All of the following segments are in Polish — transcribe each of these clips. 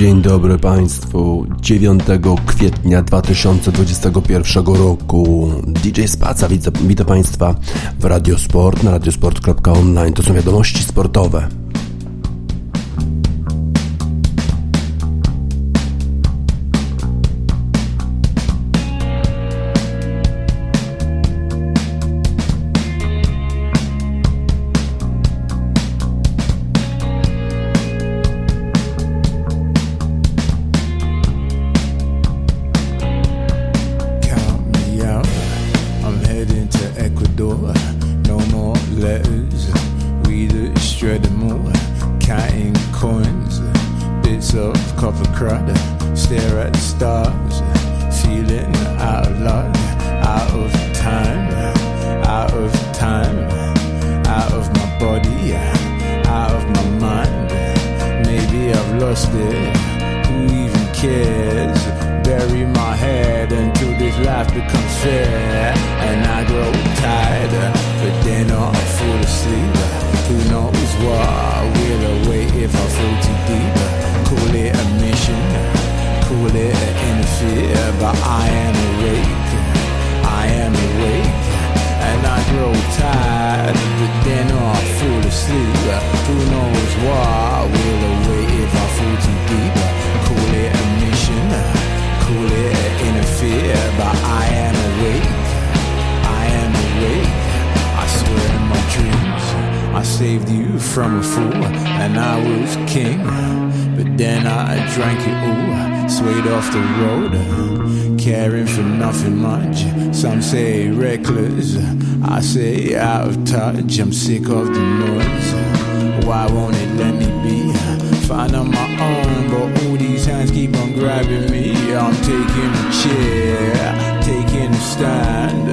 Dzień dobry Państwu, 9 kwietnia 2021 roku. DJ Spaca wita Państwa w Radio Sport, na radiosport.online. To są wiadomości sportowe. I'm sick of the noise. Why won't it let me be? Fine on my own, but all these hands keep on grabbing me. I'm taking a chair, taking a stand,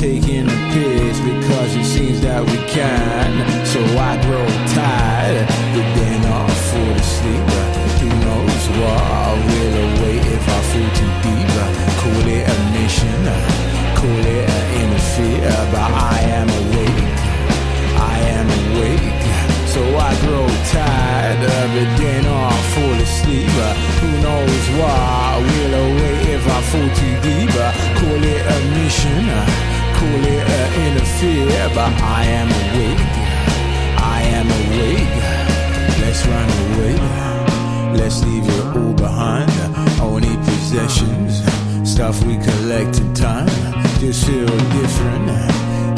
taking a piss because it seems that we can. So I grow tired, but then I fall asleep. Who knows what I will await if I fall too deep? Call it a mission, call it an interfere, but I am awake. I am awake, so I grow tired of it, then I fall asleep. Who knows why I will await if I fall too deep? Call it a mission, call it an interfere, but I am awake, I am awake. Let's run away, let's leave it all behind. Only possessions, stuff we collect in time. Just feel different,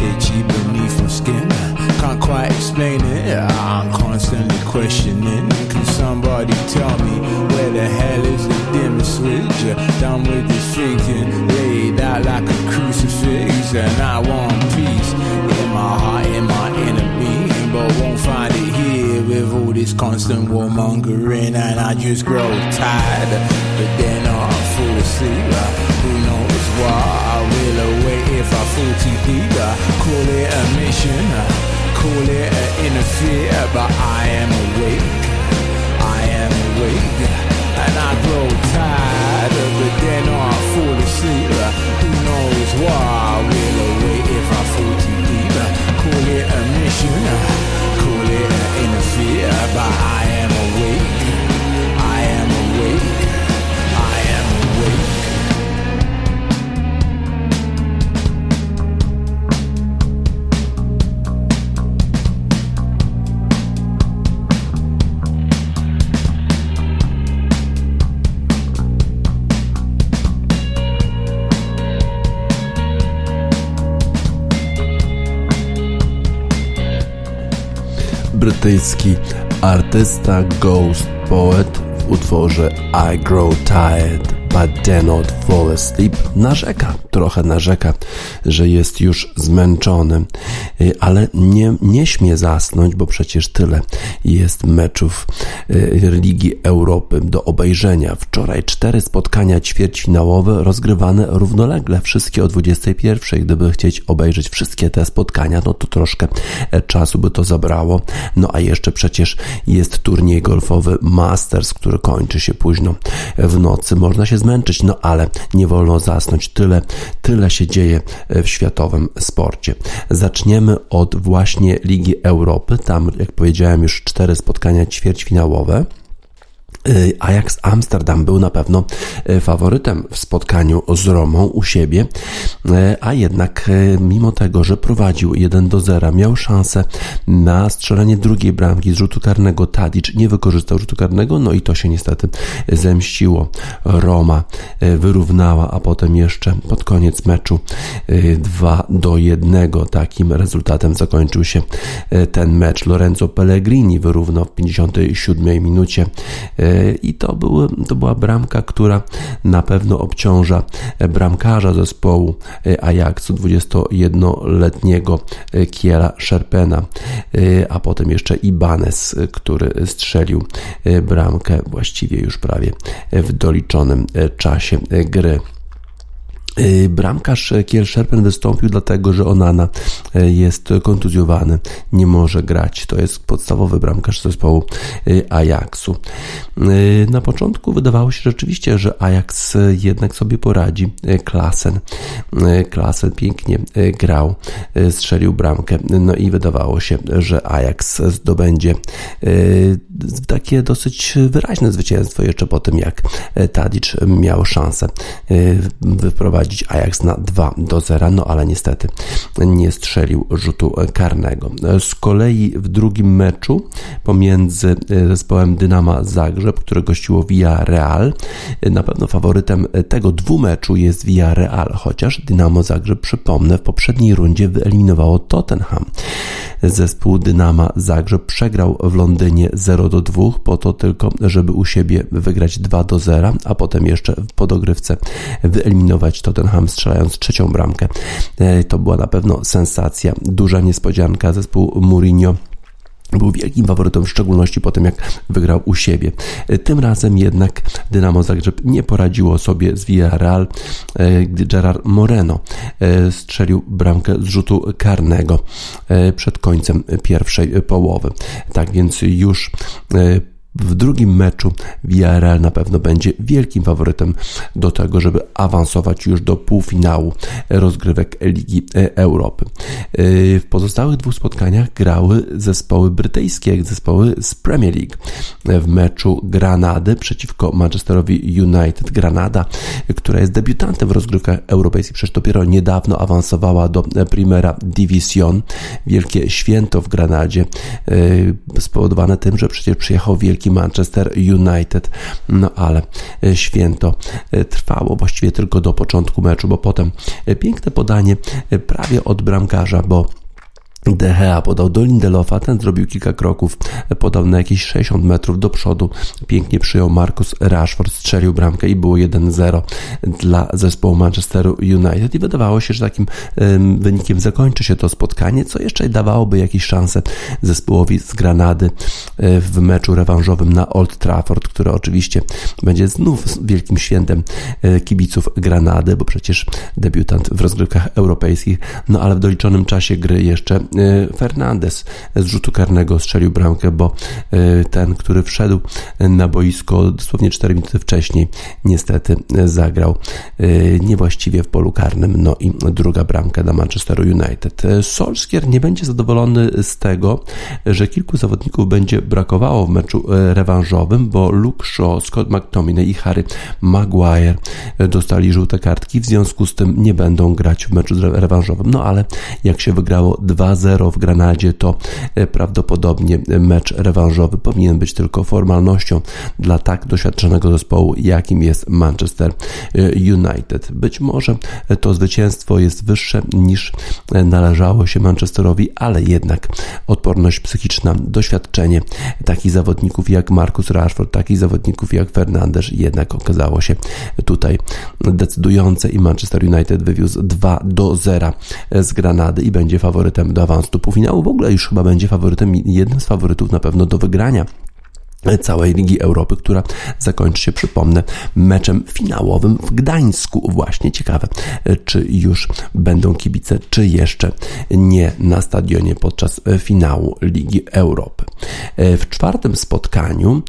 itchy beneath my skin. Can't quite explain it, I'm constantly questioning. Can somebody tell me where the hell is the dimmest switch? Done with this thinking, laid out like a crucifix. And I want peace in my heart, in my inner being, but won't find it here with all this constant warmongering. And I just grow tired, but then I fall asleep. Who knows why I will await if I fall too deep? Call it a mission, call it an interfere, but I am awake, I am awake. And I grow tired of it, then I fall asleep. Who knows why I will awake if I fall too deep? Call it a mission, call it an interfere, but I am awake, I am awake, I am awake. Brytyjski artysta Ghost Poet w utworze I Grow Tired But Then Not Fall Asleep trochę narzeka, że jest już zmęczony, ale nie śmie zasnąć, bo przecież tyle jest meczów Ligi Europy do obejrzenia. Wczoraj 4 spotkania ćwierćfinałowe rozgrywane równolegle, wszystkie o 21. Gdyby chcieć obejrzeć wszystkie te spotkania, no to troszkę czasu by to zabrało. No a jeszcze przecież jest turniej golfowy Masters, który kończy się późno w nocy. Można się zmęczyć, no ale nie wolno zasnąć. Tyle się dzieje w światowym sporcie. Zaczniemy od właśnie Ligi Europy. Tam, jak powiedziałem, już 4 spotkania ćwierćfinałowe. Ajax Amsterdam był na pewno faworytem w spotkaniu z Romą u siebie, a jednak mimo tego, że prowadził 1-0, miał szansę na strzelenie drugiej bramki z rzutu karnego. Tadic nie wykorzystał rzutu karnego, no i to się niestety zemściło. Roma wyrównała, a potem jeszcze pod koniec meczu 2-1. Takim rezultatem zakończył się ten mecz. Lorenzo Pellegrini wyrównał w 57 minucie. I to była bramka, która na pewno obciąża bramkarza zespołu Ajaxu, 21-letniego Kjella Scherpena, a potem jeszcze Ibanez, który strzelił bramkę właściwie już prawie w doliczonym czasie gry. Bramkarz Kjell Scherpen wystąpił dlatego, że Onana jest kontuzjowany, nie może grać. To jest podstawowy bramkarz zespołu Ajaxu. Na początku wydawało się rzeczywiście, że Ajax jednak sobie poradzi. Klaassen pięknie grał, strzelił bramkę. No i wydawało się, że Ajax zdobędzie takie dosyć wyraźne zwycięstwo jeszcze po tym, jak Tadic miał szansę wyprowadzić Ajax na 2-0, no ale niestety nie strzelił rzutu karnego. Z kolei w drugim meczu pomiędzy zespołem Dynama Zagrzeb, które gościło Villarreal, na pewno faworytem tego dwumeczu jest Villarreal, chociaż Dynamo Zagrzeb, przypomnę, w poprzedniej rundzie wyeliminowało Tottenham. Zespół Dynama Zagrzeb przegrał w Londynie 0-2, po to tylko, żeby u siebie wygrać 2-0, a potem jeszcze w podogrywce wyeliminować Tottenham, strzelając trzecią bramkę. To była na pewno sensacja, duża niespodzianka. Zespół Mourinho był wielkim faworytem, w szczególności po tym, jak wygrał u siebie. Tym razem jednak Dynamo Zagrzeb nie poradziło sobie z Villarreal, gdy Gerard Moreno strzelił bramkę z rzutu karnego przed końcem pierwszej połowy. Tak więc już w drugim meczu Villarreal na pewno będzie wielkim faworytem do tego, żeby awansować już do półfinału rozgrywek Ligi Europy. W pozostałych dwóch spotkaniach grały zespoły brytyjskie, zespoły z Premier League. W meczu Granady przeciwko Manchesterowi United, Granada, która jest debiutantem w rozgrywkach europejskich, przecież dopiero niedawno awansowała do Primera División. Wielkie święto w Granadzie, spowodowane tym, że przecież przyjechał wielki Manchester United, no ale święto trwało właściwie tylko do początku meczu, bo potem piękne podanie prawie od bramkarza, bo De Gea podał do Lindelofa, ten zrobił kilka kroków, podał na jakieś 60 metrów do przodu, pięknie przyjął Marcus Rashford, strzelił bramkę i było 1-0 dla zespołu Manchesteru United i wydawało się, że takim wynikiem zakończy się to spotkanie, co jeszcze dawałoby jakieś szanse zespołowi z Granady w meczu rewanżowym na Old Trafford, który oczywiście będzie znów wielkim świętem kibiców Granady, bo przecież debiutant w rozgrywkach europejskich, no ale w doliczonym czasie gry jeszcze Fernandes z rzutu karnego strzelił bramkę, bo ten, który wszedł na boisko dosłownie 4 minuty wcześniej, niestety zagrał niewłaściwie w polu karnym, no i druga bramka dla Manchesteru United. Solskjaer nie będzie zadowolony z tego, że kilku zawodników będzie brakowało w meczu rewanżowym, bo Luke Shaw, Scott McTominay i Harry Maguire dostali żółte kartki, w związku z tym nie będą grać w meczu rewanżowym, no ale jak się wygrało 2-0 w Granadzie, to prawdopodobnie mecz rewanżowy powinien być tylko formalnością dla tak doświadczonego zespołu, jakim jest Manchester United. Być może to zwycięstwo jest wyższe niż należało się Manchesterowi, ale jednak odporność psychiczna, doświadczenie takich zawodników jak Marcus Rashford, takich zawodników jak Fernandes jednak okazało się tutaj decydujące i Manchester United wywiózł 2-0 z Granady i będzie faworytem do awansu do półfinału, w ogóle już chyba będzie faworytem, jednym z faworytów na pewno do wygrania całej Ligi Europy, która zakończy się, przypomnę, meczem finałowym w Gdańsku. Właśnie ciekawe, czy już będą kibice, czy jeszcze nie na stadionie podczas finału Ligi Europy. W czwartym spotkaniu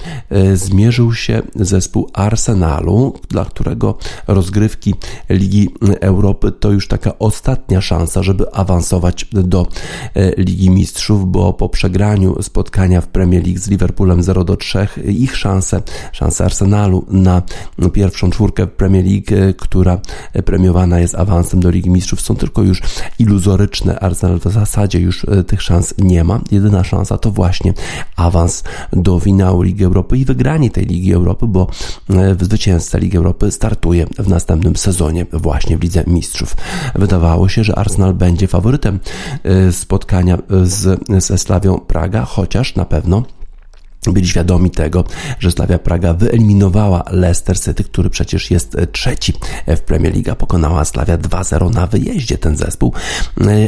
zmierzył się zespół Arsenalu, dla którego rozgrywki Ligi Europy to już taka ostatnia szansa, żeby awansować do Ligi Mistrzów, bo po przegraniu spotkania w Premier League z Liverpoolem 0-3 trzech ich szanse Arsenalu na pierwszą czwórkę Premier League, która premiowana jest awansem do Ligi Mistrzów, są tylko już iluzoryczne. Arsenal w zasadzie już tych szans nie ma. Jedyna szansa to właśnie awans do finału Ligi Europy i wygranie tej Ligi Europy, bo zwycięzca Ligi Europy startuje w następnym sezonie właśnie w Lidze Mistrzów. Wydawało się, że Arsenal będzie faworytem spotkania ze Slavią Praga, chociaż na pewno byli świadomi tego, że Slavia Praga wyeliminowała Leicester City, który przecież jest trzeci w Premier League. Pokonała Slavia 2-0 na wyjeździe ten zespół,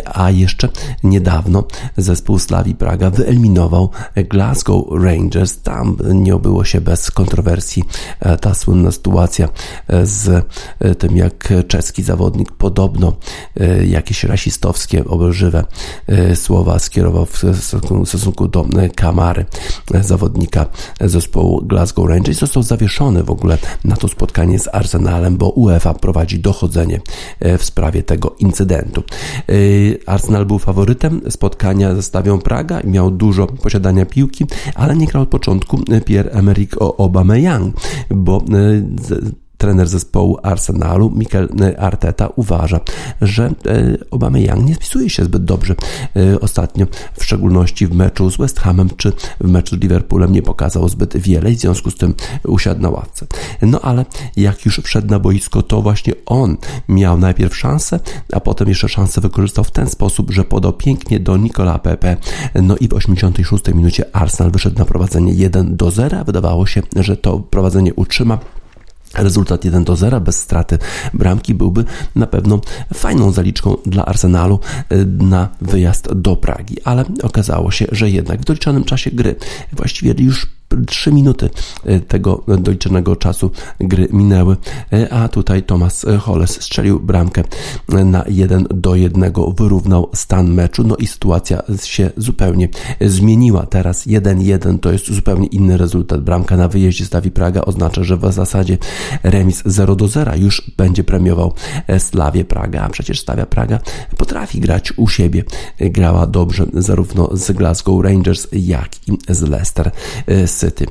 a jeszcze niedawno zespół Slavii Praga wyeliminował Glasgow Rangers. Tam nie obyło się bez kontrowersji. Ta słynna sytuacja z tym, jak czeski zawodnik podobno jakieś rasistowskie, obelżywe słowa skierował w stosunku do Kamary, zawodnika zespołu Glasgow Rangers, został zawieszony w ogóle na to spotkanie z Arsenalem, bo UEFA prowadzi dochodzenie w sprawie tego incydentu. Arsenal był faworytem spotkania ze Slavią Praga, miał dużo posiadania piłki, ale nie grał od początku Pierre-Emerick Aubameyang, bo trener zespołu Arsenalu Mikel Arteta uważa, że Aubameyang nie spisuje się zbyt dobrze ostatnio, w szczególności w meczu z West Hamem czy w meczu z Liverpoolem nie pokazał zbyt wiele i w związku z tym usiadł na ławce. No ale jak już wszedł na boisko, to właśnie on miał najpierw szansę, a potem jeszcze szansę wykorzystał w ten sposób, że podał pięknie do Nikola Pepe. No i w 86 minucie Arsenal wyszedł na prowadzenie 1-0. Wydawało się, że to prowadzenie utrzyma. Rezultat 1-0 bez straty bramki byłby na pewno fajną zaliczką dla Arsenalu na wyjazd do Pragi, ale okazało się, że jednak w doliczonym czasie gry, właściwie już 3 minuty tego doliczonego czasu gry minęły, a tutaj Thomas Holles strzelił bramkę na 1-1, wyrównał stan meczu, no i sytuacja się zupełnie zmieniła. Teraz 1-1 to jest zupełnie inny rezultat. Bramka na wyjeździe Slavii Praga oznacza, że w zasadzie remis 0-0 już będzie premiował Slavię Praga, a przecież Slavia Praga potrafi grać u siebie. Grała dobrze zarówno z Glasgow Rangers, jak i z Leicester City.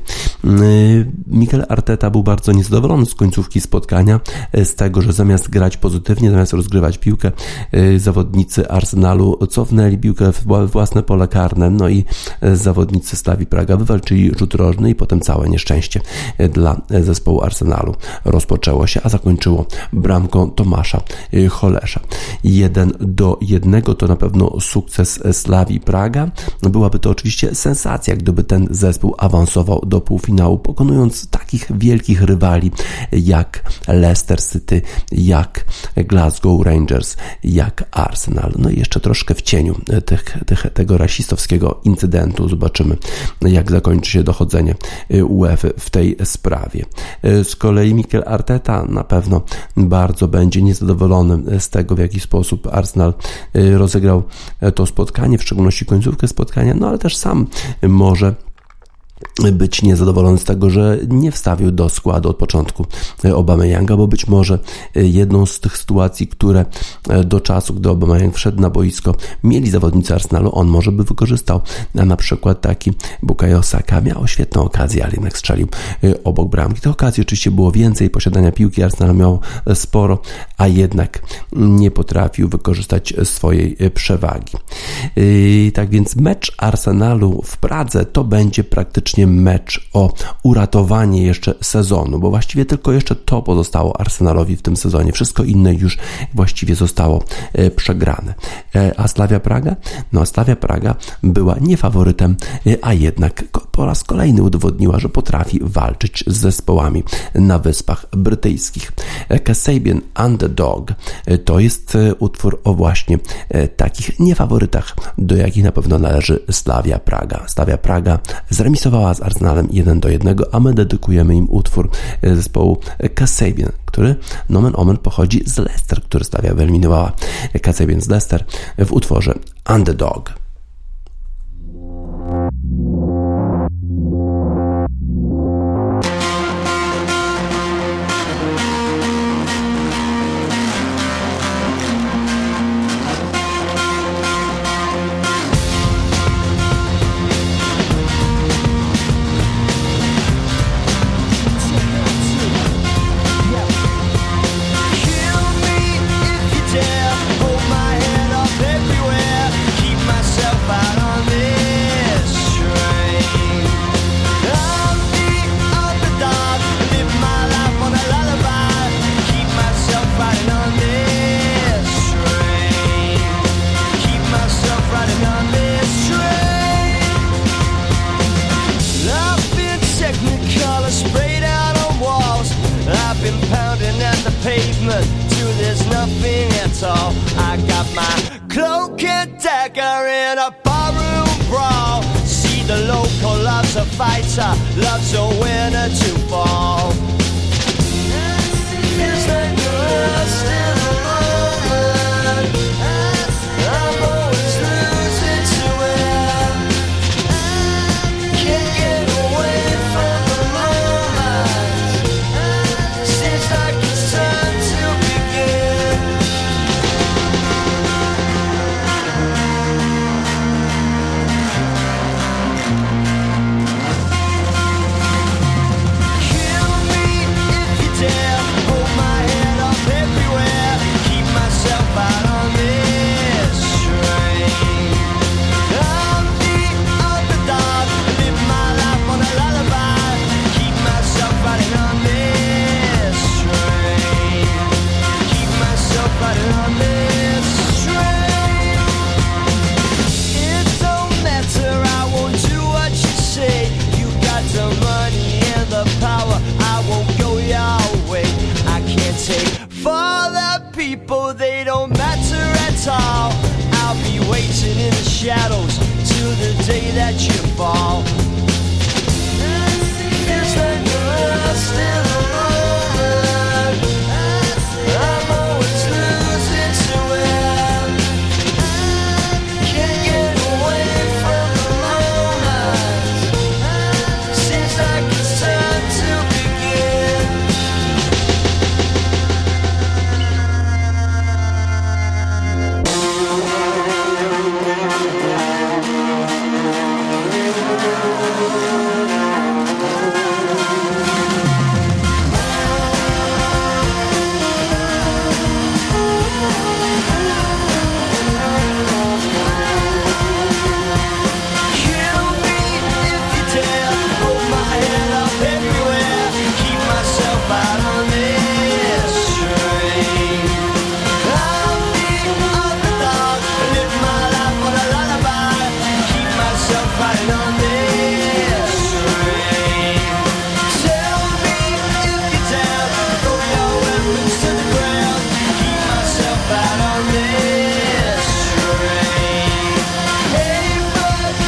Mikel Arteta był bardzo niezadowolony z końcówki spotkania, z tego, że zamiast grać pozytywnie, zamiast rozgrywać piłkę, zawodnicy Arsenalu cofnęli piłkę w własne pole karne, no i zawodnicy Slavii Praga wywalczyli rzut rożny i potem całe nieszczęście dla zespołu Arsenalu rozpoczęło się, a zakończyło bramką Tomasza Hollesa. 1-1 to na pewno sukces Slavii Praga. Byłaby to oczywiście sensacja, gdyby ten zespół awansował do półfinału, pokonując takich wielkich rywali jak Leicester City, jak Glasgow Rangers, jak Arsenal. No i jeszcze troszkę w cieniu tego rasistowskiego incydentu zobaczymy, jak zakończy się dochodzenie UEFA w tej sprawie. Z kolei Mikel Arteta na pewno bardzo będzie niezadowolony z tego, w jaki sposób Arsenal rozegrał to spotkanie, w szczególności końcówkę spotkania, no ale też sam może być niezadowolony z tego, że nie wstawił do składu od początku Aubameyanga, bo być może jedną z tych sytuacji, które do czasu, gdy Aubameyang wszedł na boisko, mieli zawodnicy Arsenalu, on może by wykorzystał. A na przykład taki Bukayo Saka miał świetną okazję, ale jednak strzelił obok bramki. Tych okazji oczywiście było więcej, posiadania piłki Arsenal miał sporo, a jednak nie potrafił wykorzystać swojej przewagi. Tak więc mecz Arsenalu w Pradze to będzie praktycznie mecz o uratowanie jeszcze sezonu, bo właściwie tylko jeszcze to pozostało Arsenalowi w tym sezonie. Wszystko inne już właściwie zostało przegrane. A Slavia Praga? No, Slavia Praga była nie faworytem, a jednak po raz kolejny udowodniła, że potrafi walczyć z zespołami na Wyspach Brytyjskich. Kasabian, Underdog, to jest utwór o właśnie takich niefaworytach, do jakich na pewno należy Slavia Praga. Slavia Praga zremisowała z Arsenalem 1-1, a my dedykujemy im utwór zespołu Kasabian, który nomen omen pochodzi z Leicester, który Slavia wyeliminowała. Kasabian z Leicester w utworze Underdog. my cloak and dagger in a barroom brawl. See, the local loves a fighter, loves a winner to fall. Is the girl still alone? I'm always losing to her. Can't get away from the moment. Seems like it's time to begin. Kill me if you dare. Hold my head up everywhere. Keep myself out on this train. I'll be underdog. Live my life on a lullaby. Keep myself riding on this train. Keep myself riding on this train. It don't matter. I won't do what you say. You got the money and the power. I won't go your way. I can't take for the people. They don't matter at all. I'll be waiting in the shadows till the day that you fall. Is the girl still alone? I'm always losing to her. Can't get away from the moment. Seems like it's time to begin. Kill me if you dare. Hold my head up everywhere. Keep myself out on this train. I'll be underdog. Live my life on a lullaby. Keep myself riding on this train. Tell me if you dare. Throw your weapons to the ground. Keep myself out on this train. Favored on the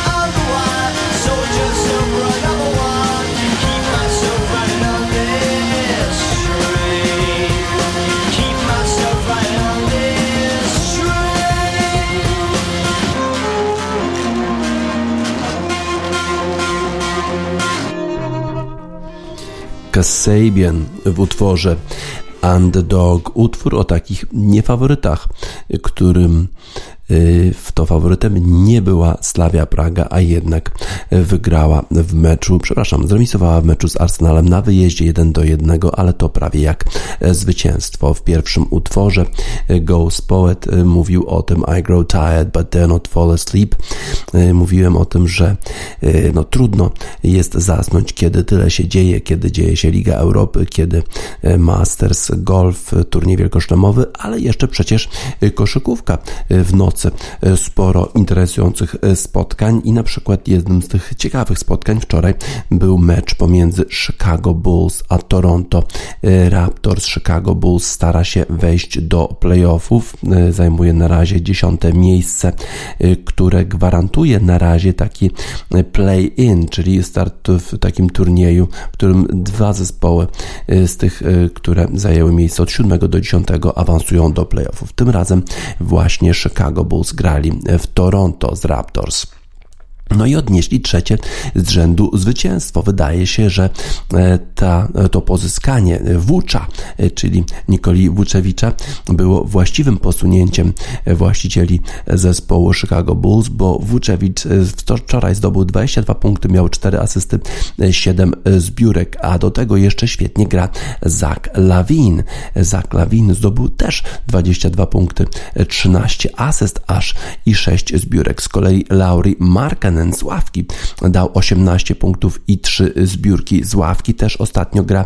wire, soldier silver number one. Keep myself riding on this train. Keep myself riding on this train. Kasabian w utworze Underdog, utwór o takich niefaworytach, którym to faworytem nie była Slavia Praga, a jednak wygrała w meczu, zremisowała w meczu z Arsenalem na wyjeździe 1-1, ale to prawie jak zwycięstwo. W pierwszym utworze Ghost Poet mówił o tym: I grow tired, but dare not fall asleep. Mówiłem o tym, że trudno jest zasnąć, kiedy tyle się dzieje, kiedy dzieje się Liga Europy, kiedy Masters Golf, turniej wielkoszlemowy, ale jeszcze przecież koszykówka w nocy. Sporo interesujących spotkań i na przykład jednym z tych ciekawych spotkań wczoraj był mecz pomiędzy Chicago Bulls a Toronto Raptors. Chicago Bulls stara się wejść do playoffów, zajmuje na razie 10. miejsce, które gwarantuje na razie taki play-in, czyli start w takim turnieju, w którym dwa zespoły z tych, które zajęły miejsce od 7 do 10, awansują do playoffów. Tym razem właśnie Chicago Bulls grali w Toronto z Raptors. No i odnieśli trzecie z rzędu zwycięstwo. Wydaje się, że to pozyskanie Vuča, czyli Nikoli Vučevića, było właściwym posunięciem właścicieli zespołu Chicago Bulls, bo Vučević wczoraj zdobył 22 punkty, miał 4 asysty, 7 zbiórek, a do tego jeszcze świetnie gra Zach LaVine. Zach LaVine zdobył też 22 punkty, 13 asyst aż i 6 zbiórek. Z kolei Lauri Markkanen Koskinen z ławki. Dał 18 punktów i 3 zbiórki z ławki. Też ostatnio gra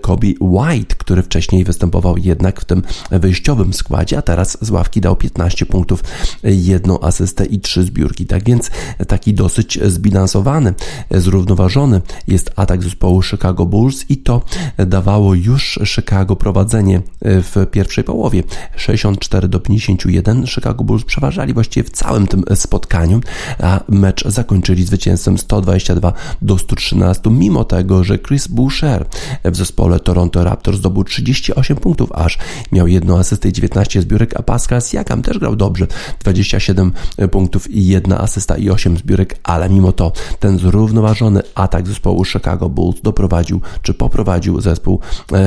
Kobe White, który wcześniej występował jednak w tym wyjściowym składzie, a teraz z ławki dał 15 punktów, 1 asystę i 3 zbiórki. Tak więc taki dosyć zbilansowany, zrównoważony jest atak zespołu Chicago Bulls i to dawało już Chicago prowadzenie w pierwszej połowie. 64-51 Chicago Bulls przeważali właściwie w całym tym spotkaniu, a mecz zakończyli zwycięstwem 122-113, mimo tego, że Chris Boucher w zespole Toronto Raptors zdobył 38 punktów aż, miał 1 asystę i 19 zbiórek, a Pascal Siakam też grał dobrze, 27 punktów i 1 asysta i 8 zbiórek, ale mimo to ten zrównoważony atak zespołu Chicago Bulls doprowadził, czy poprowadził zespół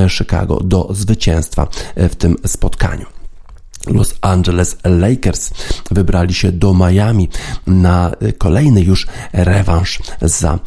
Chicago do zwycięstwa w tym spotkaniu. Los Angeles Lakers wybrali się do Miami na kolejny już rewanż za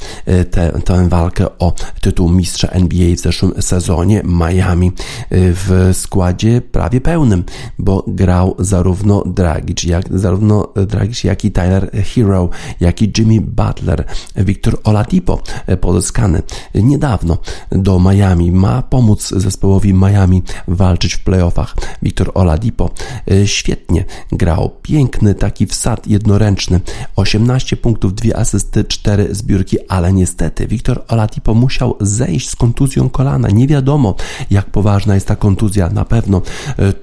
tę walkę o tytuł mistrza NBA w zeszłym sezonie. Miami w składzie prawie pełnym, bo grał zarówno Dragic, jak i Tyler Hero, jak i Jimmy Butler. Victor Oladipo, pozyskany niedawno do Miami, ma pomóc zespołowi Miami walczyć w playoffach. Victor Oladipo świetnie grał, piękny taki wsad jednoręczny, 18 punktów, 2 asysty, 4 zbiórki, ale niestety Victor Oladipo musiał zejść z kontuzją kolana, nie wiadomo jak poważna jest ta kontuzja, na pewno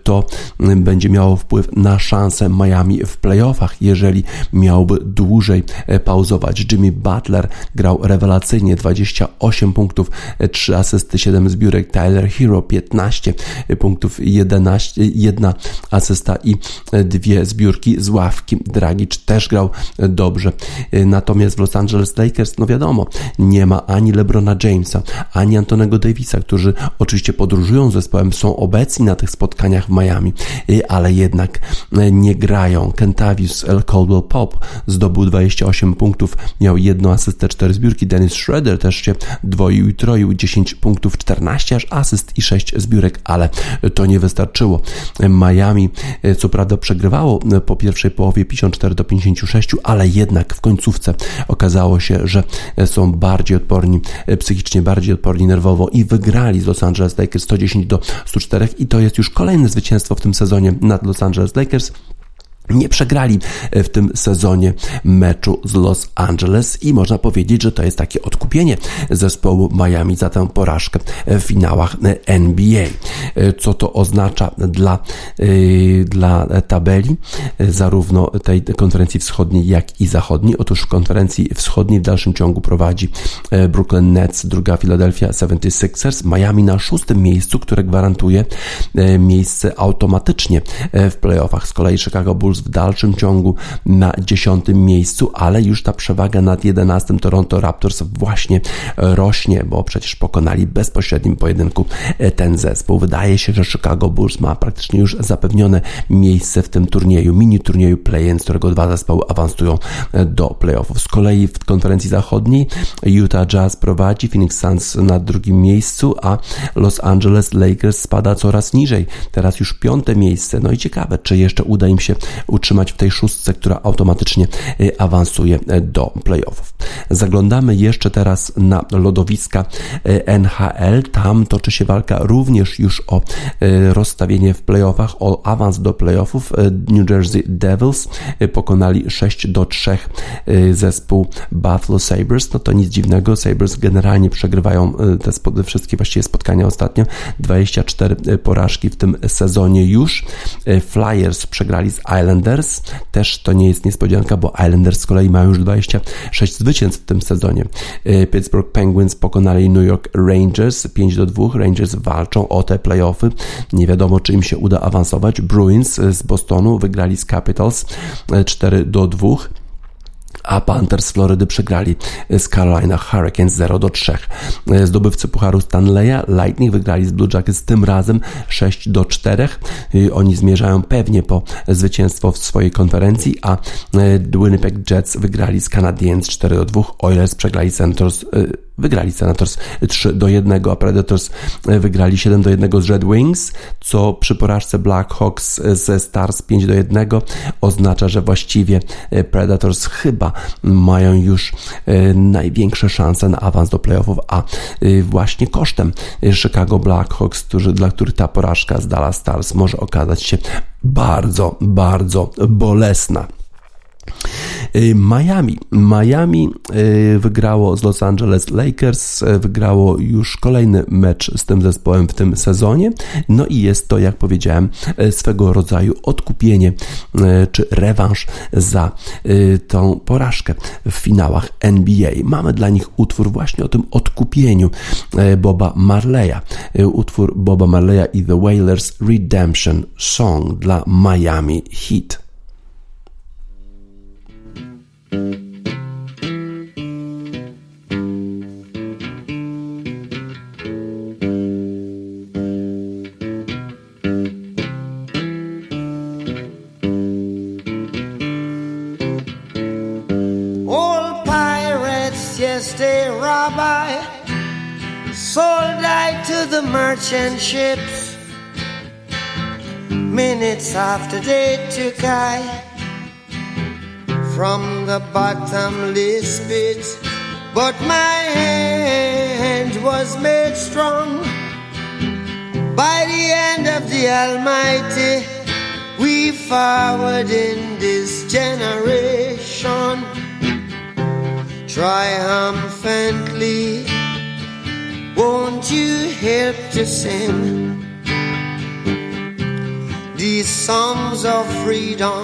to będzie miało wpływ na szansę Miami w playoffach, jeżeli miałby dłużej pauzować. Jimmy Butler grał rewelacyjnie, 28 punktów, 3 asysty, 7 zbiórek, Tyler Hero 15 punktów, 1 asysta i 2 zbiórki z ławki. Dragic też grał dobrze. Natomiast w Los Angeles Lakers, no wiadomo, nie ma ani LeBrona Jamesa, ani Antonego Davisa, którzy oczywiście podróżują z zespołem, są obecni na tych spotkaniach w Miami, ale jednak nie grają. Kentavius Caldwell-Pope zdobył 28 punktów, miał 1 asystę, 4 zbiórki. Dennis Schroeder też się dwoił i troił, 10 punktów, 14 aż asyst i 6 zbiórek, ale to nie wystarczyło. Miami co prawda przegrywało po pierwszej połowie 54-56, ale jednak w końcówce okazało się, że są bardziej odporni psychicznie, bardziej odporni nerwowo i wygrali z Los Angeles Lakers 110-104 i to jest już kolejne zwycięstwo w tym sezonie nad Los Angeles Lakers. Nie przegrali w tym sezonie meczu z Los Angeles i można powiedzieć, że to jest takie odkupienie zespołu Miami za tę porażkę w finałach NBA. Co to oznacza dla tabeli zarówno tej konferencji wschodniej, jak i zachodniej? Otóż w konferencji wschodniej w dalszym ciągu prowadzi Brooklyn Nets, druga Philadelphia 76ers, Miami na 6. miejscu, które gwarantuje miejsce automatycznie w playoffach. Z kolei Chicago Bulls w dalszym ciągu na 10. miejscu, ale już ta przewaga nad 11. Toronto Raptors właśnie rośnie, bo przecież pokonali w bezpośrednim pojedynku ten zespół. Wydaje się, że Chicago Bulls ma praktycznie już zapewnione miejsce w tym turnieju, mini turnieju play-in, z którego 2 zespoły awansują do playoffów. Z kolei w konferencji zachodniej Utah Jazz prowadzi, Phoenix Suns na 2. miejscu, a Los Angeles Lakers spada coraz niżej. Teraz już 5. miejsce. No i ciekawe, czy jeszcze uda im się utrzymać w tej 6, która automatycznie awansuje do playoffów. Zaglądamy jeszcze teraz na lodowiska NHL. Tam toczy się walka również już o rozstawienie w playoffach, o awans do playoffów. New Jersey Devils pokonali 6-3 zespół Buffalo Sabres. No to nic dziwnego, Sabres generalnie przegrywają te wszystkie właściwie spotkania ostatnio. 24 porażki w tym sezonie już. Flyers przegrali z Islanders, też to nie jest niespodzianka, bo Islanders z kolei mają już 26 zwycięstw w tym sezonie. Pittsburgh Penguins pokonali New York Rangers 5-2, Rangers walczą o te playoffy, nie wiadomo czy im się uda awansować. Bruins z Bostonu wygrali z Capitals 4-2. A Panthers z Florydy przegrali z Carolina Hurricanes 0-3. Zdobywcy Pucharu Stanleya Lightning wygrali z Blue Jackets tym razem 6-4. Oni zmierzają pewnie po zwycięstwo w swojej konferencji, a Winnipeg Jets wygrali z Canadiens 4-2. Oilers wygrali Senators 3-1, a Predators wygrali 7-1 z Red Wings, co przy porażce Blackhawks ze Stars 5-1 oznacza, że właściwie Predators chyba mają już największe szanse na awans do playoffów, a właśnie kosztem Chicago Blackhawks, dla których ta porażka z Dallas Stars może okazać się bardzo, bardzo bolesna. Miami wygrało z Los Angeles Lakers, wygrało już kolejny mecz z tym zespołem w tym sezonie, no i jest to, jak powiedziałem, swego rodzaju odkupienie czy rewanż za tą porażkę w finałach NBA. Mamy dla nich utwór właśnie o tym odkupieniu Boba Marleya, utwór Boba Marleya i The Wailers Redemption Song dla Miami Heat. Old pirates, yes, they robbed I, sold I to the merchant ships. Minutes after they took I from the bottomless pit, but my hand was made strong by the hand of the Almighty. We forward in this generation triumphantly. Won't you help to sing these songs of freedom?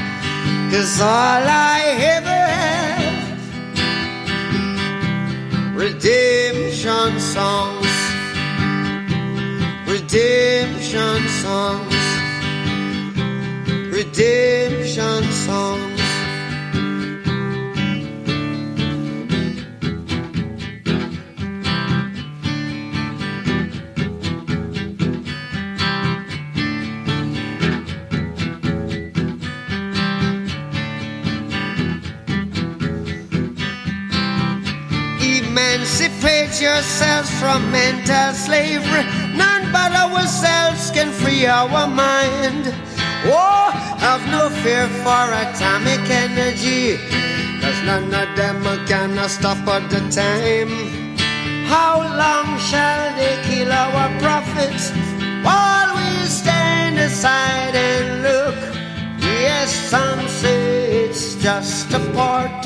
'Cause all I ever have, redemption songs, redemption songs, redemption songs. Emancipate yourselves from mental slavery. None but ourselves can free our mind. Oh, have no fear for atomic energy, 'cause none of them are gonna stop at the time. How long shall they kill our prophets while we stand aside and look? Yes, some say it's just a part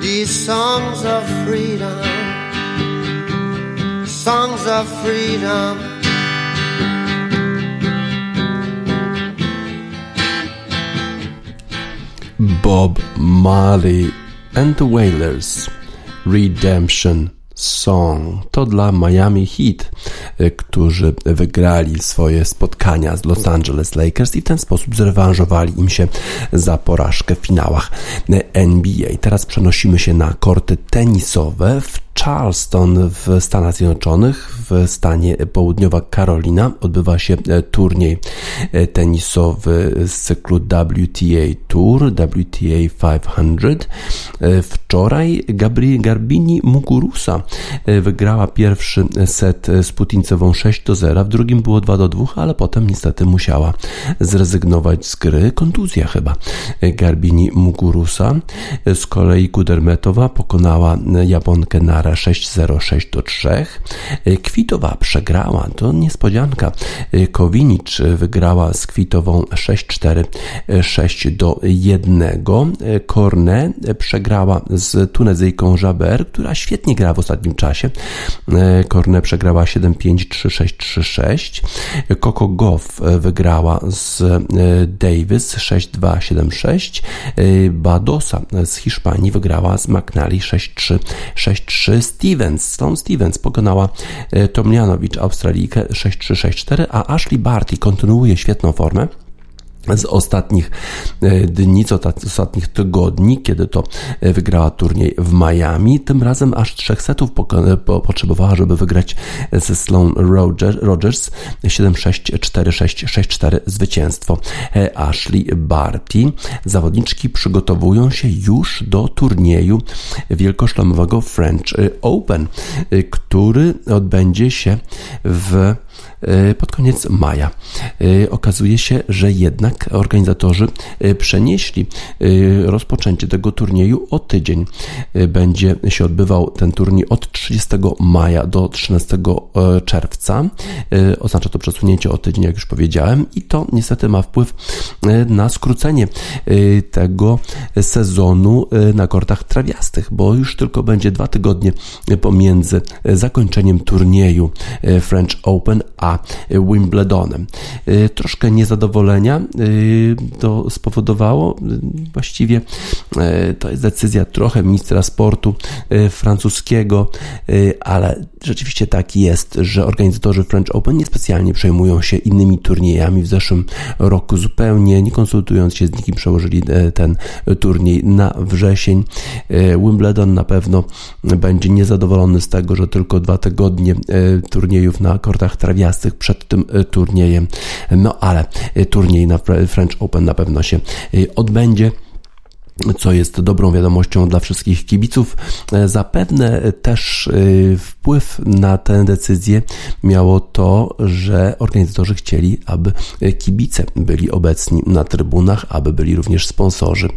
These songs of freedom, Bob Marley and the Wailers, Redemption Song. To dla Miami Heat, którzy wygrali swoje spotkania z Los Angeles Lakers i w ten sposób zrewanżowali im się za porażkę w finałach NBA. Teraz przenosimy się na korty tenisowe. Charleston w Stanach Zjednoczonych, w stanie Południowa Karolina, odbywa się turniej tenisowy z cyklu WTA Tour, WTA 500. Wczoraj Garbini Muguruza wygrała pierwszy set z Putińcową 6-0, w drugim było 2-2, ale potem niestety musiała zrezygnować z gry, kontuzja chyba Garbini Muguruza. Z kolei Kudermetowa pokonała Japonkę Nara 6-0, 6-3. Kwitowa przegrała, to niespodzianka. Kowinicz wygrała z Kwitową 6-4, 6-1. Korne przegrała z Tunezyjką Jaber, która świetnie gra w ostatnim czasie. Korne przegrała 7-5, 3-6, 3-6. Coco Gauff wygrała z Davis 6-2, 7-6. Badosa z Hiszpanii wygrała z McNally 6-3, 6-3. Stone Stevens pokonała Tomljanović Australijkę 6-3, 6-4, a Ashley Barty kontynuuje świetną formę z ostatnich dni, z ostatnich tygodni, kiedy to wygrała turniej w Miami. Tym razem aż 3 setów potrzebowała, żeby wygrać ze Sloane Rogers 7-6, 4-6, 6-4, zwycięstwo Ashley Barty. Zawodniczki przygotowują się już do turnieju wielkoszlemowego French Open, który odbędzie się pod koniec maja. Okazuje się, że jednak organizatorzy przenieśli rozpoczęcie tego turnieju o tydzień. Będzie się odbywał ten turniej od 30 maja do 13 czerwca. Oznacza to przesunięcie o tydzień, jak już powiedziałem, i to niestety ma wpływ na skrócenie tego sezonu na kortach trawiastych, bo już tylko będzie 2 tygodnie pomiędzy zakończeniem turnieju French Open a Wimbledonem. Troszkę niezadowolenia to spowodowało. Właściwie to jest decyzja trochę ministra sportu francuskiego, ale rzeczywiście tak jest, że organizatorzy French Open niespecjalnie przejmują się innymi turniejami. W zeszłym roku zupełnie nie konsultując się z nikim przełożyli ten turniej na wrzesień. Wimbledon na pewno będzie niezadowolony z tego, że tylko 2 tygodnie turniejów na kortach trawiastych przed tym turniejem, no ale turniej na French Open na pewno się odbędzie, co jest dobrą wiadomością dla wszystkich kibiców. Zapewne też wpływ na tę decyzję miało to, że organizatorzy chcieli, aby kibice byli obecni na trybunach, aby byli również sponsorzy,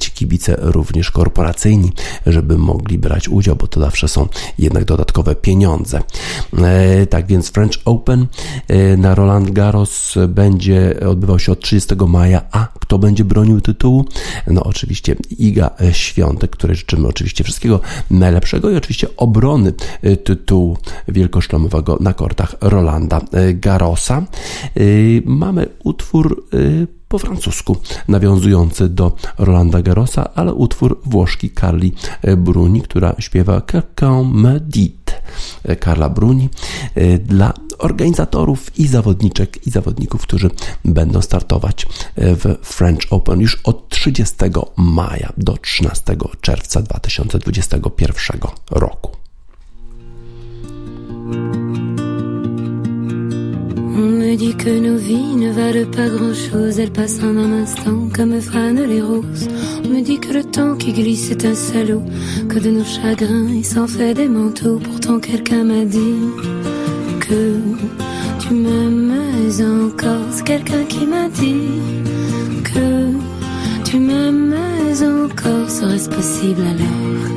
ci kibice również korporacyjni, żeby mogli brać udział, bo to zawsze są jednak dodatkowe pieniądze. Tak więc French Open na Roland Garros będzie odbywał się od 30 maja, a kto będzie bronił tytułu? No oczywiście Iga Świątek, której życzymy oczywiście wszystkiego najlepszego i oczywiście obrony tytułu wielkoszlemowego na kortach Rolanda Garrosa. Mamy utwór po francusku nawiązujący do Rolanda Garrosa, ale utwór Włoszki Carli Bruni, która śpiewa Quelqu'un me dit, Carla Bruni, dla organizatorów i zawodniczek i zawodników, którzy będą startować w French Open już od 30 maja do 13 czerwca 2021 roku. On me dit que nos vies ne valent pas grand-chose, elles passent en un instant comme fanent les roses. On me dit que le temps qui glisse est un salaud, que de nos chagrins il s'en fait des manteaux. Pourtant quelqu'un m'a dit que tu m'aimes encore. C'est quelqu'un qui m'a dit que tu m'aimes encore. Serait-ce possible alors?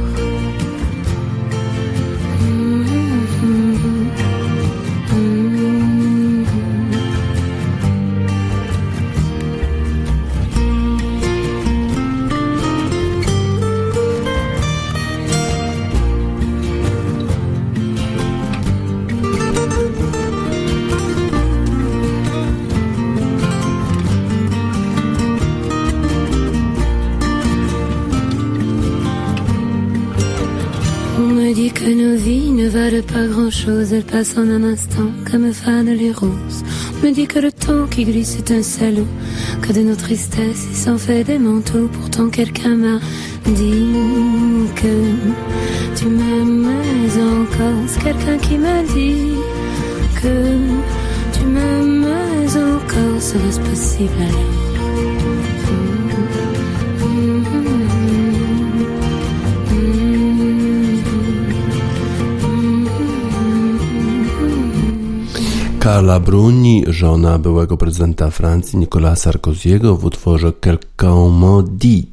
Pas grand-chose, elle passe en un instant comme fanent les roses. On me dit que le temps qui glisse est un salaud, que de nos tristesses il s'en fait des manteaux. Pourtant quelqu'un m'a dit que tu m'aimais encore. C'est quelqu'un qui m'a dit que tu m'aimais encore. Serait-ce possible alors? Carla Bruni, żona byłego prezydenta Francji Nicolasa Sarkoziego, w utworze Quelqu'un m'a dit.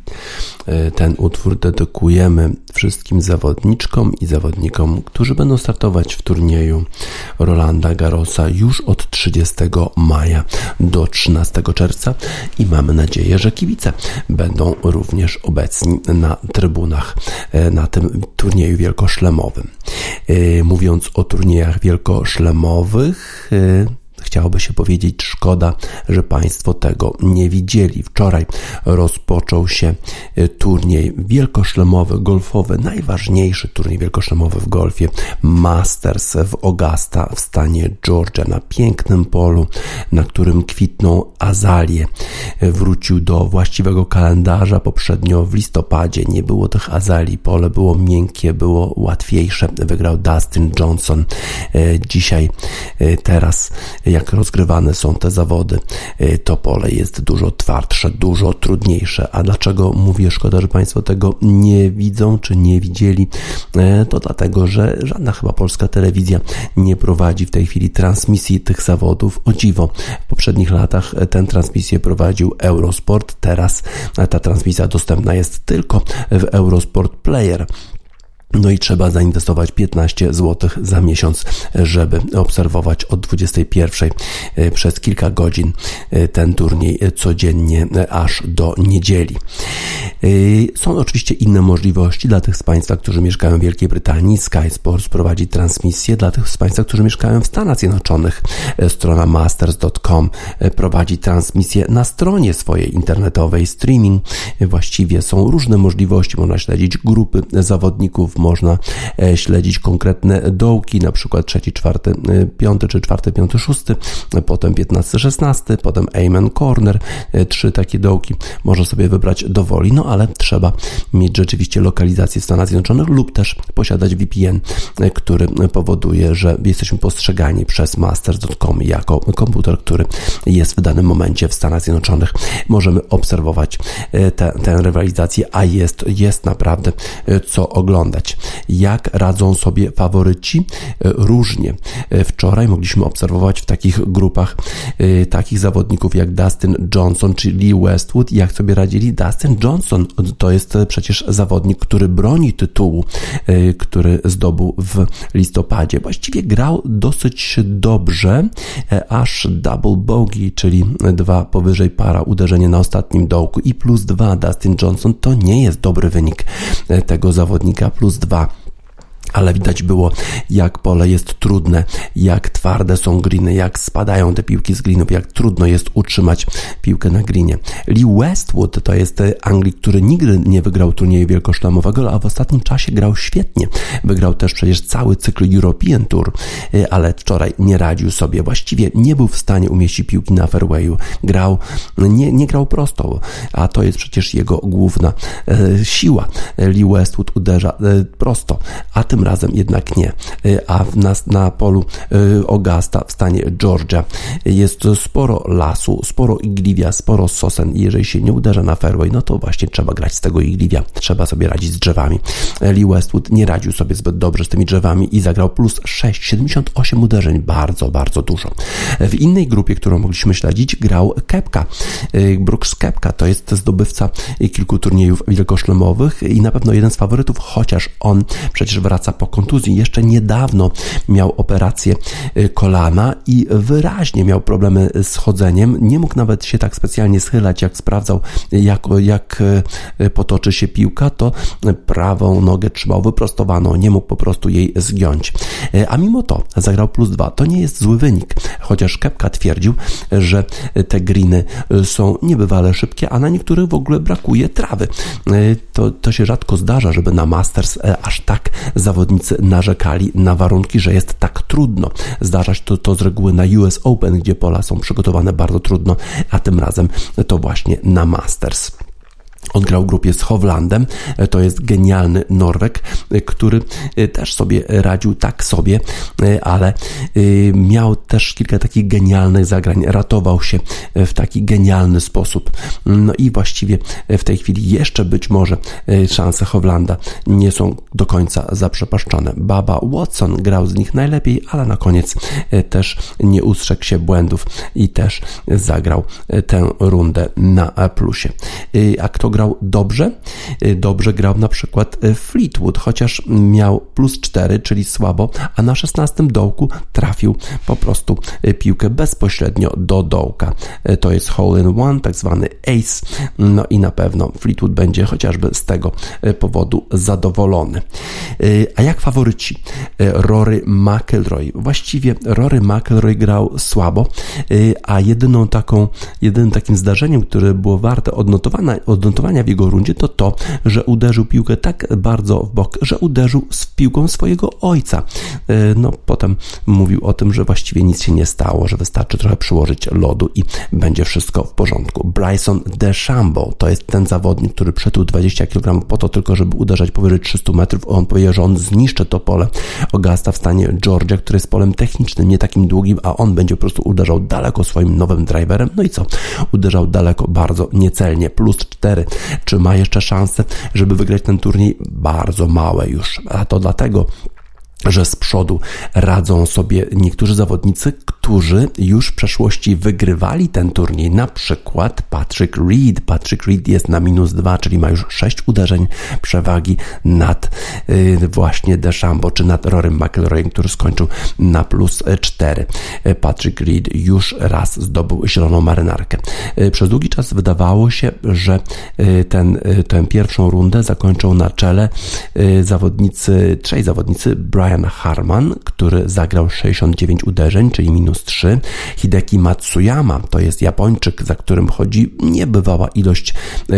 Ten utwór dedykujemy wszystkim zawodniczkom i zawodnikom, którzy będą startować w turnieju Rolanda Garrosa już od 30 maja do 13 czerwca i mamy nadzieję, że kibice będą również obecni na trybunach na tym turnieju wielkoszlemowym. Mówiąc o turniejach wielkoszlemowych, chciałoby się powiedzieć, szkoda, że Państwo tego nie widzieli. Wczoraj rozpoczął się turniej wielkoszlemowy, golfowy, najważniejszy turniej wielkoszlemowy w golfie, Masters w Augusta w stanie Georgia, na pięknym polu, na którym kwitną azalie. Wrócił do właściwego kalendarza, poprzednio w listopadzie nie było tych azalii, pole było miękkie, było łatwiejsze, wygrał Dustin Johnson. Dzisiaj, teraz jak rozgrywane są te zawody, to pole jest dużo twardsze, dużo trudniejsze. A dlaczego mówię, szkoda, że Państwo tego nie widzą, czy nie widzieli? To dlatego, że żadna chyba polska telewizja nie prowadzi w tej chwili transmisji tych zawodów. O dziwo, w poprzednich latach tę transmisję prowadził Eurosport, teraz ta transmisja dostępna jest tylko w Eurosport Player. No i trzeba zainwestować 15 zł za miesiąc, żeby obserwować od 21 przez kilka godzin ten turniej codziennie aż do niedzieli. Są oczywiście inne możliwości dla tych z Państwa, którzy mieszkają w Wielkiej Brytanii. Sky Sports prowadzi transmisję. Dla tych z Państwa, którzy mieszkają w Stanach Zjednoczonych, strona masters.com prowadzi transmisję na stronie swojej internetowej. Streaming, właściwie są różne możliwości. Można śledzić grupy zawodników, można śledzić konkretne dołki, na przykład 3, 4, 5, czy 4, 5, 6, potem 15, 16, potem aim and corner, 3 takie dołki. Można sobie wybrać dowoli, no ale trzeba mieć rzeczywiście lokalizację w Stanach Zjednoczonych lub też posiadać VPN, który powoduje, że jesteśmy postrzegani przez masters.com jako komputer, który jest w danym momencie w Stanach Zjednoczonych. Możemy obserwować tę rywalizację, a jest naprawdę co oglądać. Jak radzą sobie faworyci? Różnie. Wczoraj mogliśmy obserwować w takich grupach takich zawodników jak Dustin Johnson czy Lee Westwood. Jak sobie radzili? Dustin Johnson to jest przecież zawodnik, który broni tytułu, który zdobył w listopadzie. Właściwie grał dosyć dobrze, aż double bogey, czyli 2 powyżej para, uderzenie na ostatnim dołku i +2. Dustin Johnson to nie jest dobry wynik tego zawodnika, +2. Ale widać było, jak pole jest trudne, jak twarde są greeny, jak spadają te piłki z greenów, jak trudno jest utrzymać piłkę na greenie. Lee Westwood to jest Anglik, który nigdy nie wygrał turnieju wielkoszlemowego, a w ostatnim czasie grał świetnie. Wygrał też przecież cały cykl European Tour, ale wczoraj nie radził sobie. Właściwie nie był w stanie umieścić piłki na fairwayu. Nie grał prosto, a to jest przecież jego główna siła. Lee Westwood uderza prosto, a tym tym razem jednak nie. A na polu Augusta w stanie Georgia jest sporo lasu, sporo igliwia, sporo sosen. Jeżeli się nie uderza na fairway, no to właśnie trzeba grać z tego igliwia. Trzeba sobie radzić z drzewami. Lee Westwood nie radził sobie zbyt dobrze z tymi drzewami i zagrał plus 6, 78 uderzeń. Bardzo, bardzo dużo. W innej grupie, którą mogliśmy śledzić, grał Koepka. Brooks Koepka to jest zdobywca kilku turniejów wielkoszlemowych i na pewno jeden z faworytów, chociaż on przecież wraca po kontuzji. Jeszcze niedawno miał operację kolana i wyraźnie miał problemy z chodzeniem. Nie mógł nawet się tak specjalnie schylać, jak sprawdzał, jak potoczy się piłka, to prawą nogę trzymał wyprostowaną, nie mógł po prostu jej zgiąć. A mimo to zagrał plus 2. To nie jest zły wynik, chociaż Koepka twierdził, że te greeny są niebywale szybkie, a na niektórych w ogóle brakuje trawy. To się rzadko zdarza, żeby na Masters aż tak zawodnicy narzekali na warunki, że jest tak trudno. Zdarza się to z reguły na US Open, gdzie pola są przygotowane bardzo trudno, a tym razem to właśnie na Masters. On grał grupie z Hovlandem, to jest genialny Norweg, który też sobie radził tak sobie, ale miał też kilka takich genialnych zagrań, ratował się w taki genialny sposób. No i właściwie w tej chwili jeszcze być może szanse Hovlanda nie są do końca zaprzepaszczone. Baba Watson grał z nich najlepiej, ale na koniec też nie ustrzegł się błędów i też zagrał tę rundę na plusie. A kto grał dobrze? Dobrze grał na przykład Fleetwood, chociaż miał plus 4, czyli słabo, a na 16 dołku trafił po prostu piłkę bezpośrednio do dołka. To jest hole in one, tak zwany ace, no i na pewno Fleetwood będzie chociażby z tego powodu zadowolony. A jak faworyci? Rory McIlroy. Właściwie Rory McIlroy grał słabo, a jedynym takim zdarzeniem, które było warte odnotowania w jego rundzie, to to, że uderzył piłkę tak bardzo w bok, że uderzył z piłką swojego ojca. No potem mówił o tym, że właściwie nic się nie stało, że wystarczy trochę przyłożyć lodu i będzie wszystko w porządku. Bryson DeChambeau to jest ten zawodnik, który przytył 20 kg po to tylko, żeby uderzać powyżej 300 metrów. On powiedział, że on zniszczy to pole Augusta w stanie Georgia, które jest polem technicznym, nie takim długim, a on będzie po prostu uderzał daleko swoim nowym driverem. No i co? Uderzał daleko, bardzo niecelnie. Plus 4. Czy ma jeszcze szansę, żeby wygrać ten turniej? Bardzo małe już. A to dlatego, że z przodu radzą sobie niektórzy zawodnicy, którzy już w przeszłości wygrywali ten turniej. Na przykład Patrick Reed. Patrick Reed jest na -2, czyli ma już 6 uderzeń przewagi nad właśnie DeChambeau, czy nad Rorym McIlroyem, który skończył na plus 4. Patrick Reed już raz zdobył zieloną marynarkę. Przez długi czas wydawało się, że tę pierwszą rundę zakończą na czele trzej zawodnicy Brian Harman, który zagrał 69 uderzeń, czyli -3. Hideki Matsuyama, to jest Japończyk, za którym chodzi niebywała ilość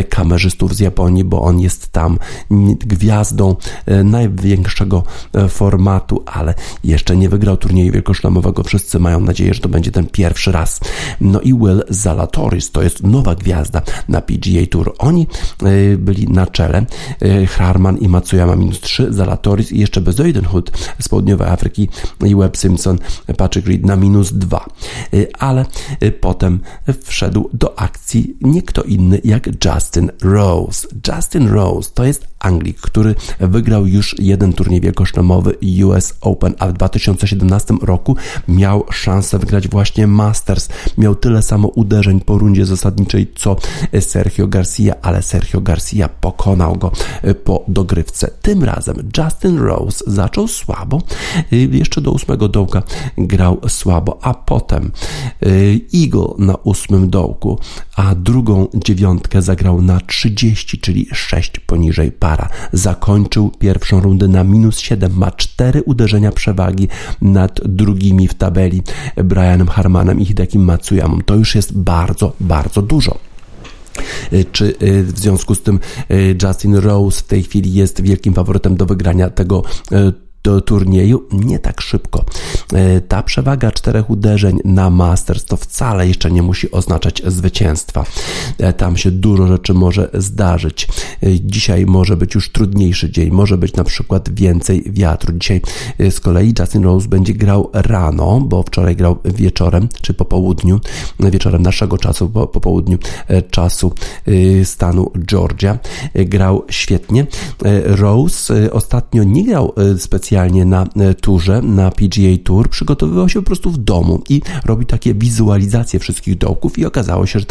kamerzystów z Japonii, bo on jest tam gwiazdą największego formatu, ale jeszcze nie wygrał turnieju wielkoszlemowego. Wszyscy mają nadzieję, że to będzie ten pierwszy raz. No i Will Zalatoris, to jest nowa gwiazda na PGA Tour. Oni byli na czele. Harman i Matsuyama -3, Zalatoris i jeszcze Bezuidenhout z południowej Afryki i Webb Simpson, Patrick Reed na -2. Ale potem wszedł do akcji nie kto inny jak Justin Rose. Justin Rose to jest Anglik, który wygrał już jeden turniej wielkoszlemowy US Open, a w 2017 roku miał szansę wygrać właśnie Masters. Miał tyle samo uderzeń po rundzie zasadniczej, co Sergio Garcia, ale Sergio Garcia pokonał go po dogrywce. Tym razem Justin Rose zaczął słabo, jeszcze do 8 dołka grał słabo, a potem Eagle na 8 dołku, a drugą dziewiątkę zagrał na 30, czyli 6 poniżej para. Zakończył pierwszą rundę na -7, ma 4 uderzenia przewagi nad drugimi w tabeli Brianem Harmanem i Hidekim Matsuyamą. To już jest bardzo, bardzo dużo. Czy w związku z tym Justin Rose w tej chwili jest wielkim faworytem do wygrania tego do turnieju nie tak szybko. Ta przewaga 4 uderzeń na Masters to wcale jeszcze nie musi oznaczać zwycięstwa. Tam się dużo rzeczy może zdarzyć. Dzisiaj może być już trudniejszy dzień, może być na przykład więcej wiatru. Dzisiaj z kolei Justin Rose będzie grał rano, bo wczoraj grał wieczorem, czy po południu, wieczorem naszego czasu, po południu czasu stanu Georgia. Grał świetnie. Rose ostatnio nie grał specjalnie na turze, na PGA Tour, przygotowywał się po prostu w domu i robi takie wizualizacje wszystkich dołków i okazało się, że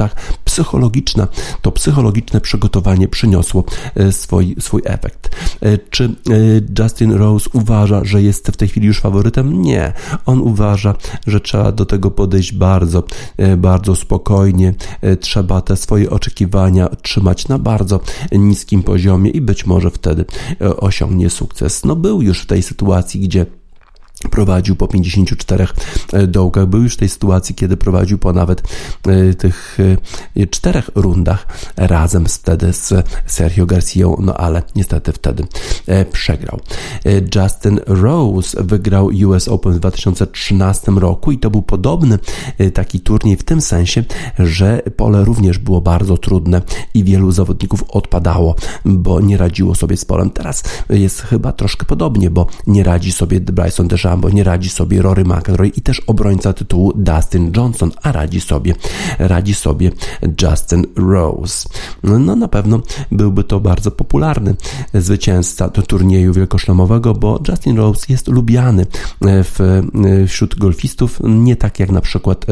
to psychologiczne przygotowanie przyniosło swój efekt. Czy Justin Rose uważa, że jest w tej chwili już faworytem? Nie. On uważa, że trzeba do tego podejść bardzo, bardzo spokojnie. Trzeba te swoje oczekiwania trzymać na bardzo niskim poziomie i być może wtedy osiągnie sukces. No był już w tej sytuacji, gdzie prowadził po 54 dołkach, był już w tej sytuacji, kiedy prowadził po nawet tych 4 rundach razem wtedy z Sergio Garcią, no ale niestety wtedy przegrał. Justin Rose wygrał US Open w 2013 roku i to był podobny taki turniej w tym sensie, że pole również było bardzo trudne i wielu zawodników odpadało, bo nie radziło sobie z polem. Teraz jest chyba troszkę podobnie, bo nie radzi sobie Bryson DeChambeau, bo nie radzi sobie Rory McIlroy i też obrońca tytułu Dustin Johnson, a radzi sobie Justin Rose. No na pewno byłby to bardzo popularny zwycięzca do turnieju wielkoszlemowego, bo Justin Rose jest lubiany wśród golfistów, nie tak jak na przykład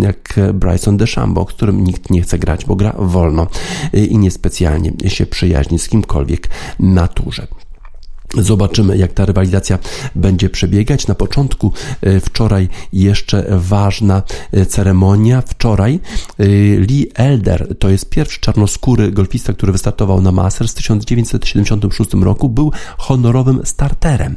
jak Bryson DeChambeau, którym nikt nie chce grać, bo gra wolno i niespecjalnie się przyjaźni z kimkolwiek na turze. Zobaczymy, jak ta rywalizacja będzie przebiegać. Na początku wczoraj jeszcze ważna ceremonia. Wczoraj Lee Elder, to jest pierwszy czarnoskóry golfista, który wystartował na Masters w 1976 roku, był honorowym starterem.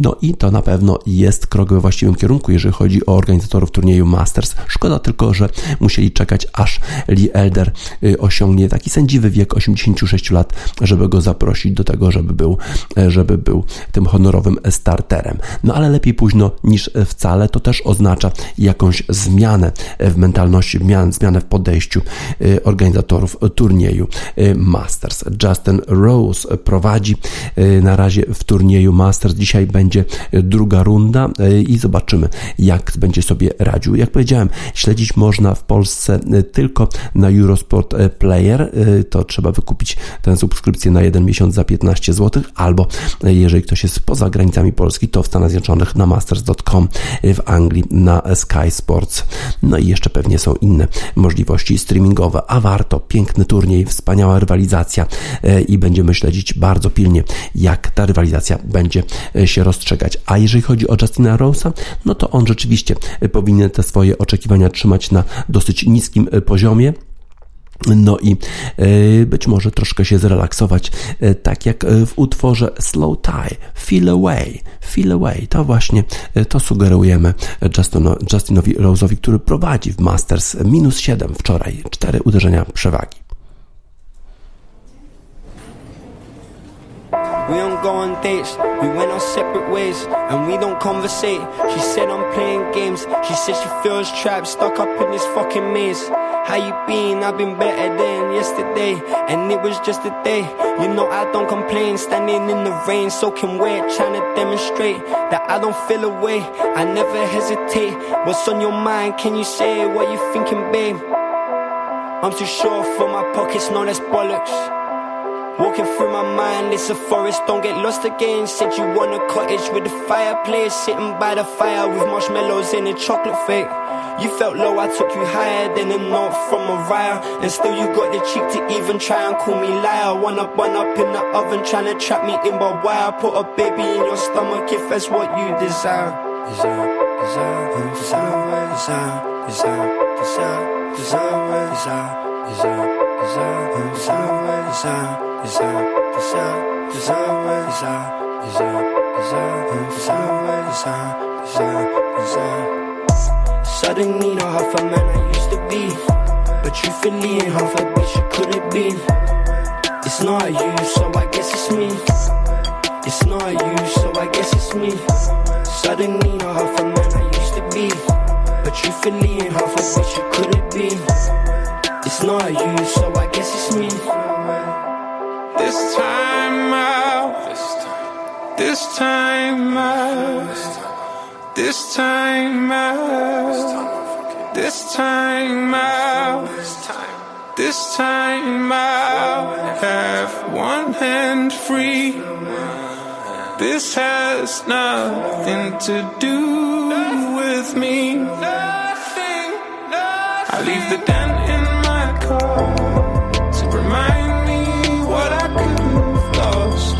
No i to na pewno jest krok we właściwym kierunku, jeżeli chodzi o organizatorów turnieju Masters. Szkoda tylko, że musieli czekać, aż Lee Elder osiągnie taki sędziwy wiek 86 lat, żeby go zaprosić do tego, żeby był tym honorowym starterem. No ale lepiej późno niż wcale, to też oznacza jakąś zmianę w mentalności, zmianę w podejściu organizatorów turnieju Masters. Justin Rose prowadzi na razie w turnieju Masters. Dzisiaj będzie druga runda i zobaczymy, jak będzie sobie radził. Jak powiedziałem, śledzić można w Polsce tylko na Eurosport Player. To trzeba wykupić tę subskrypcję na 1 miesiąc za 15 zł, albo jeżeli ktoś jest poza granicami Polski, to w Stanach Zjednoczonych na masters.com, w Anglii na Sky Sports. No i jeszcze pewnie są inne możliwości streamingowe, a warto. Piękny turniej, wspaniała rywalizacja i będziemy śledzić bardzo pilnie, jak ta rywalizacja będzie się rozstrzygać. A jeżeli chodzi o Justina Rose'a, no to on rzeczywiście powinien te swoje oczekiwania trzymać na dosyć niskim poziomie. No i być może troszkę się zrelaksować, tak jak w utworze Slow Tie, Feel Away. To właśnie to sugerujemy Justinowi Rose'owi, który prowadzi w Masters -7 wczoraj, 4 uderzenia przewagi. We don't go on dates, we went our separate ways, and we don't conversate. She said I'm playing games, she said she feels trapped, stuck up in this fucking maze. How you been? I've been better than yesterday, and it was just a day. You know I don't complain, standing in the rain, soaking wet, trying to demonstrate that I don't feel away. I never hesitate. What's on your mind? Can you say what you thinking, babe? I'm too short for my pockets, no that's bollocks. Walking through my mind, it's a forest, don't get lost again. Said you want a cottage with a fireplace, sitting by the fire with marshmallows and a chocolate fake. You felt low, I took you higher than a note from Mariah. And still you got the cheek to even try and call me liar. One up in the oven, trying to trap me in my wire. Put a baby in your stomach if that's what you desire. Desire. Suddenly not half a man I used to be, but truthfully ain't half a bitch you could have been. It's not you, so I guess it's me. It's not you, so I time out. This time out. This time out. This time out. Have one hand free. This has nothing to do with me. Nothing. I leave the dent in my car to remind me what I could have lost.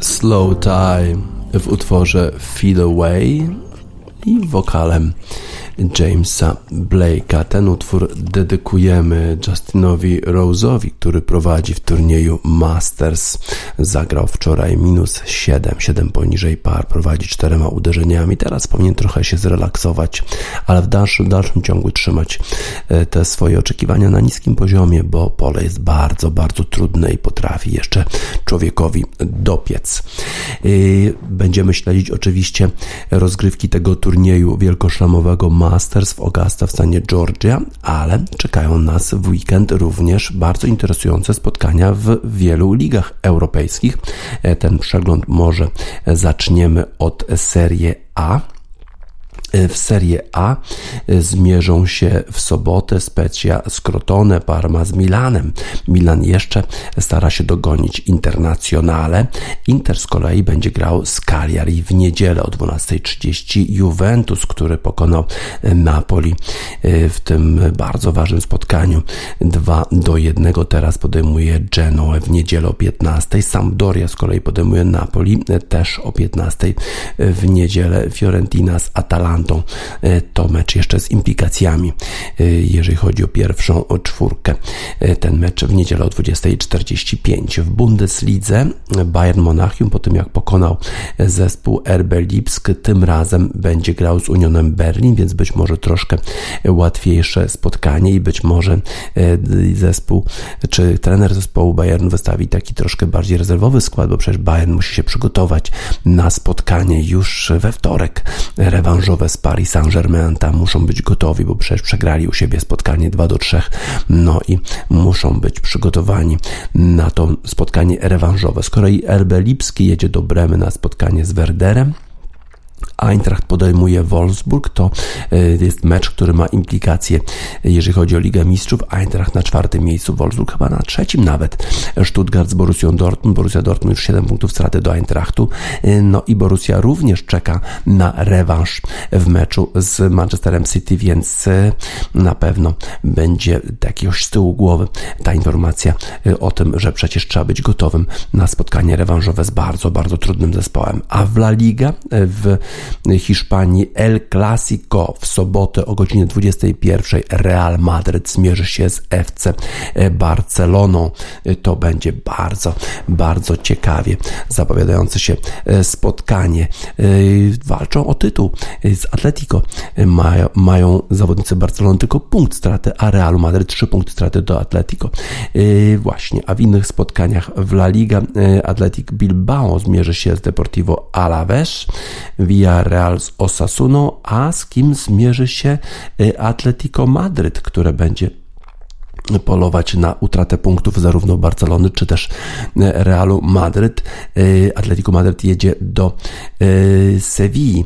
Slow Time w utworze Feel Away i wokalem Jamesa Blake'a. Ten utwór dedykujemy Justinowi Rose'owi, który prowadzi w turnieju Masters. Zagrał wczoraj -7 poniżej par, prowadzi 4 uderzeniami. Teraz powinien trochę się zrelaksować, ale w dalszym ciągu trzymać te swoje oczekiwania na niskim poziomie, bo pole jest bardzo, bardzo trudne i potrafi jeszcze człowiekowi dopiec. Będziemy śledzić oczywiście rozgrywki tego turnieju wielkoszlamowego Masters w Augusta w stanie Georgia, ale czekają nas w weekend również bardzo interesujące spotkania w wielu ligach europejskich. Ten przegląd może zaczniemy od Serie A. W Serie A zmierzą się w sobotę Spezia z Crotone, Parma z Milanem. Milan jeszcze stara się dogonić Internazionale. Inter z kolei będzie grał z Cagliari w niedzielę o 12:30. Juventus, który pokonał Napoli w tym bardzo ważnym spotkaniu 2-1, teraz podejmuje Genoę w niedzielę o 15:00. Sampdoria z kolei podejmuje Napoli też o 15:00 w niedzielę. Fiorentina z Atalantą. To mecz jeszcze z implikacjami, jeżeli chodzi o pierwszą czwórkę. Ten mecz w niedzielę o 20:45. W Bundeslidze Bayern Monachium, po tym jak pokonał zespół RB Lipsk, tym razem będzie grał z Unionem Berlin, więc być może troszkę łatwiejsze spotkanie i być może zespół, czy trener zespołu Bayernu wystawi taki troszkę bardziej rezerwowy skład, bo przecież Bayern musi się przygotować na spotkanie już we wtorek rewanżowe z Paris Saint-Germain. Tam muszą być gotowi, bo przecież przegrali u siebie spotkanie 2-3, no i muszą być przygotowani na to spotkanie rewanżowe. Z kolei RB Lipski jedzie do Bremy na spotkanie z Werderem. Eintracht podejmuje Wolfsburg, to jest mecz, który ma implikacje, jeżeli chodzi o Ligę Mistrzów. Eintracht na 4. miejscu, Wolfsburg chyba na 3. nawet. Stuttgart z Borussią Dortmund, Borussia Dortmund już 7 punktów straty do Eintrachtu, no i Borussia również czeka na rewanż w meczu z Manchesterem City, więc na pewno będzie jakiegoś z tyłu głowy ta informacja o tym, że przecież trzeba być gotowym na spotkanie rewanżowe z bardzo, bardzo trudnym zespołem. A w La Liga w Hiszpanii El Clasico w sobotę o godzinie 21:00. Real Madryt zmierzy się z FC Barceloną. To będzie bardzo, bardzo ciekawie zapowiadające się spotkanie. Walczą o tytuł z Atletico. Mają zawodnicy Barcelony tylko punkt straty, a Realu Madryt 3 punkty straty do Atletico. Właśnie, a w innych spotkaniach w La Liga Athletic Bilbao zmierzy się z Deportivo Alavés, Villarreal z Osasuną, a z kim zmierzy się Atletico Madryt, które będzie polować na utratę punktów zarówno Barcelony, czy też Realu Madryt. Atletico Madryt jedzie do Sewilli.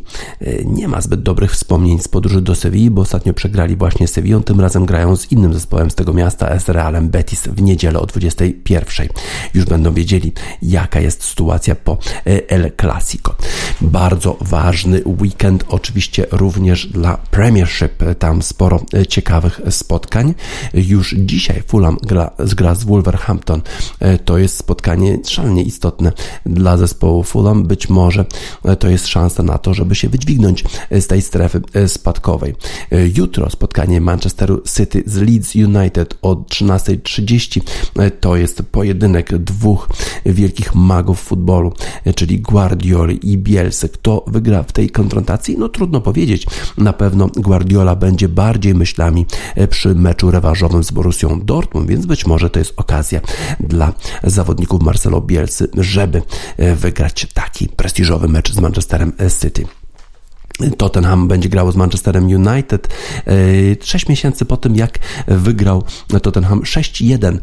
Nie ma zbyt dobrych wspomnień z podróży do Sewilli, bo ostatnio przegrali właśnie z Sewillą. Tym razem grają z innym zespołem z tego miasta, z Realem Betis w niedzielę o 21:00. Już będą wiedzieli, jaka jest sytuacja po El Clasico. Bardzo ważny weekend oczywiście również dla Premiership. Tam sporo ciekawych spotkań. Już dzisiaj Fulham gra z Wolverhampton. To jest spotkanie szalenie istotne dla zespołu Fulham. Być może to jest szansa na to, żeby się wydźwignąć z tej strefy spadkowej. Jutro spotkanie Manchesteru City z Leeds United o 13:30. To jest pojedynek dwóch wielkich magów futbolu, czyli Guardioli i Bielsy. Kto wygra w tej konfrontacji? No trudno powiedzieć. Na pewno Guardiola będzie bardziej myślami przy meczu rewanżowym z Borussią Dortmund, więc być może to jest okazja dla zawodników Marcelo Bielsy, żeby wygrać taki prestiżowy mecz z Manchesterem City. Tottenham będzie grało z Manchesterem United 6 miesięcy po tym, jak wygrał Tottenham 6-1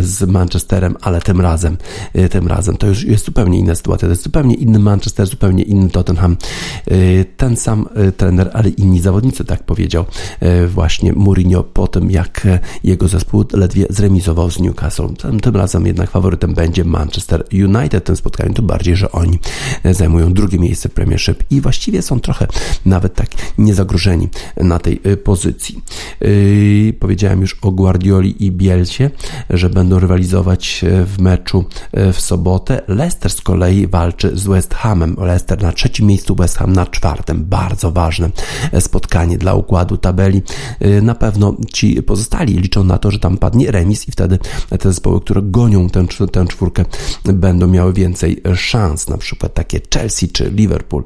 z Manchesterem, ale tym razem to już jest zupełnie inna sytuacja, to jest zupełnie inny Manchester, zupełnie inny Tottenham, ten sam trener, ale inni zawodnicy, tak powiedział właśnie Mourinho po tym, jak jego zespół ledwie zremisował z Newcastle. Tym razem jednak faworytem będzie Manchester United w tym spotkaniu, to bardziej, że oni zajmują drugie miejsce w Premiership i właściwie są trochę nawet tak niezagrożeni na tej pozycji. Powiedziałem już o Guardioli i Bielsie, że będą rywalizować w meczu w sobotę. Leicester z kolei walczy z West Hamem. Leicester na 3. miejscu, West Ham na 4. Bardzo ważne spotkanie dla układu tabeli. Na pewno ci pozostali liczą na to, że tam padnie remis i wtedy te zespoły, które gonią tę czwórkę, będą miały więcej szans. Na przykład takie Chelsea czy Liverpool.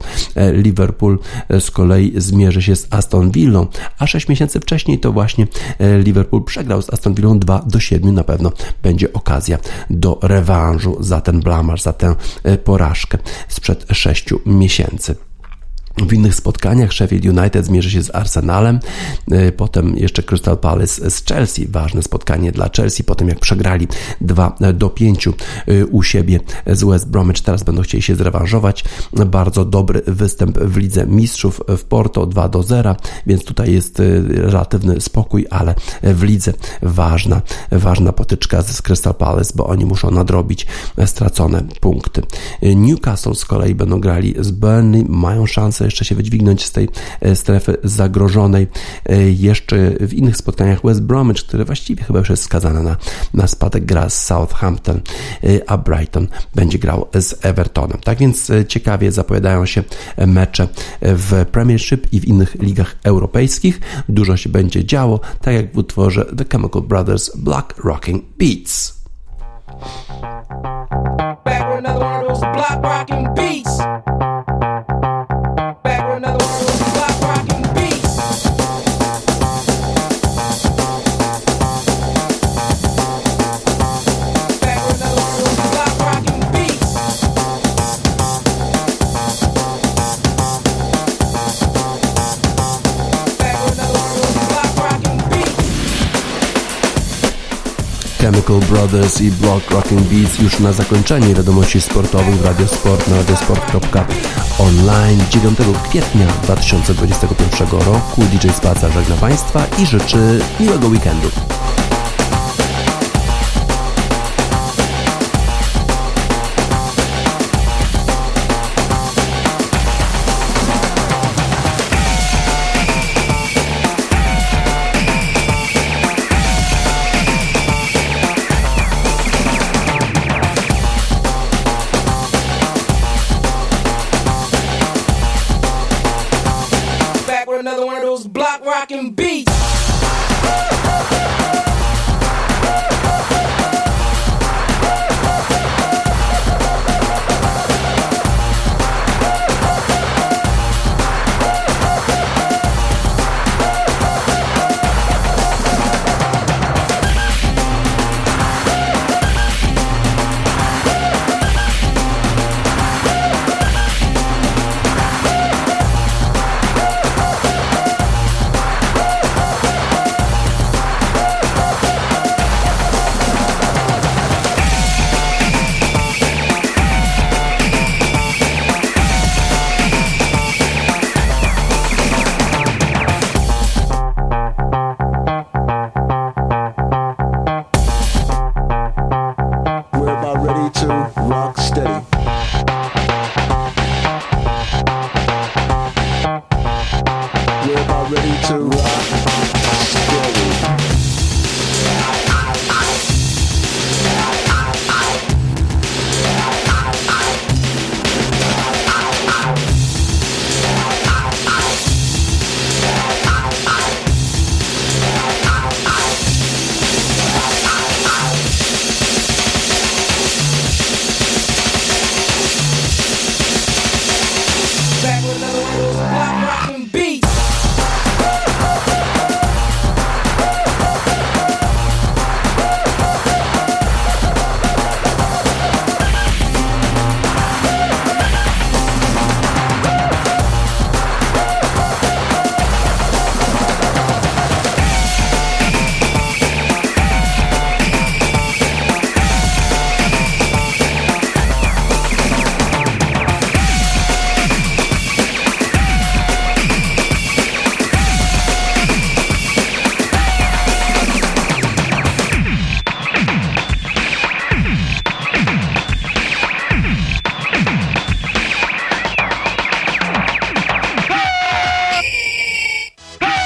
Liverpool z kolei zmierzy się z Aston Villą, a 6 miesięcy wcześniej to właśnie Liverpool przegrał z Aston Villą 2-7. Na pewno będzie okazja do rewanżu za ten blamaż, za tę porażkę sprzed 6 miesięcy. W innych spotkaniach Sheffield United zmierzy się z Arsenalem, potem jeszcze Crystal Palace z Chelsea, ważne spotkanie dla Chelsea, po tym jak przegrali 2-5 u siebie z West Bromwich, teraz będą chcieli się zrewanżować, bardzo dobry występ w Lidze Mistrzów w Porto 2-0, więc tutaj jest relatywny spokój, ale w lidze ważna potyczka z Crystal Palace, bo oni muszą nadrobić stracone punkty. Newcastle z kolei będą grali z Burnley, mają szansę jeszcze się wydźwignąć z tej strefy zagrożonej. Jeszcze w innych spotkaniach West Bromwich, które właściwie chyba już jest skazane na spadek, gra z Southampton, a Brighton będzie grał z Evertonem. Tak więc ciekawie zapowiadają się mecze w Premiership i w innych ligach europejskich. Dużo się będzie działo, tak jak w utworze The Chemical Brothers Black Rocking Beats. Chemical Brothers i Block Rocking Beats już na zakończenie wiadomości sportowych w Radio Sport na radiosport.online 9 kwietnia 2021 roku. DJ Spaca żegna Państwa i życzy miłego weekendu.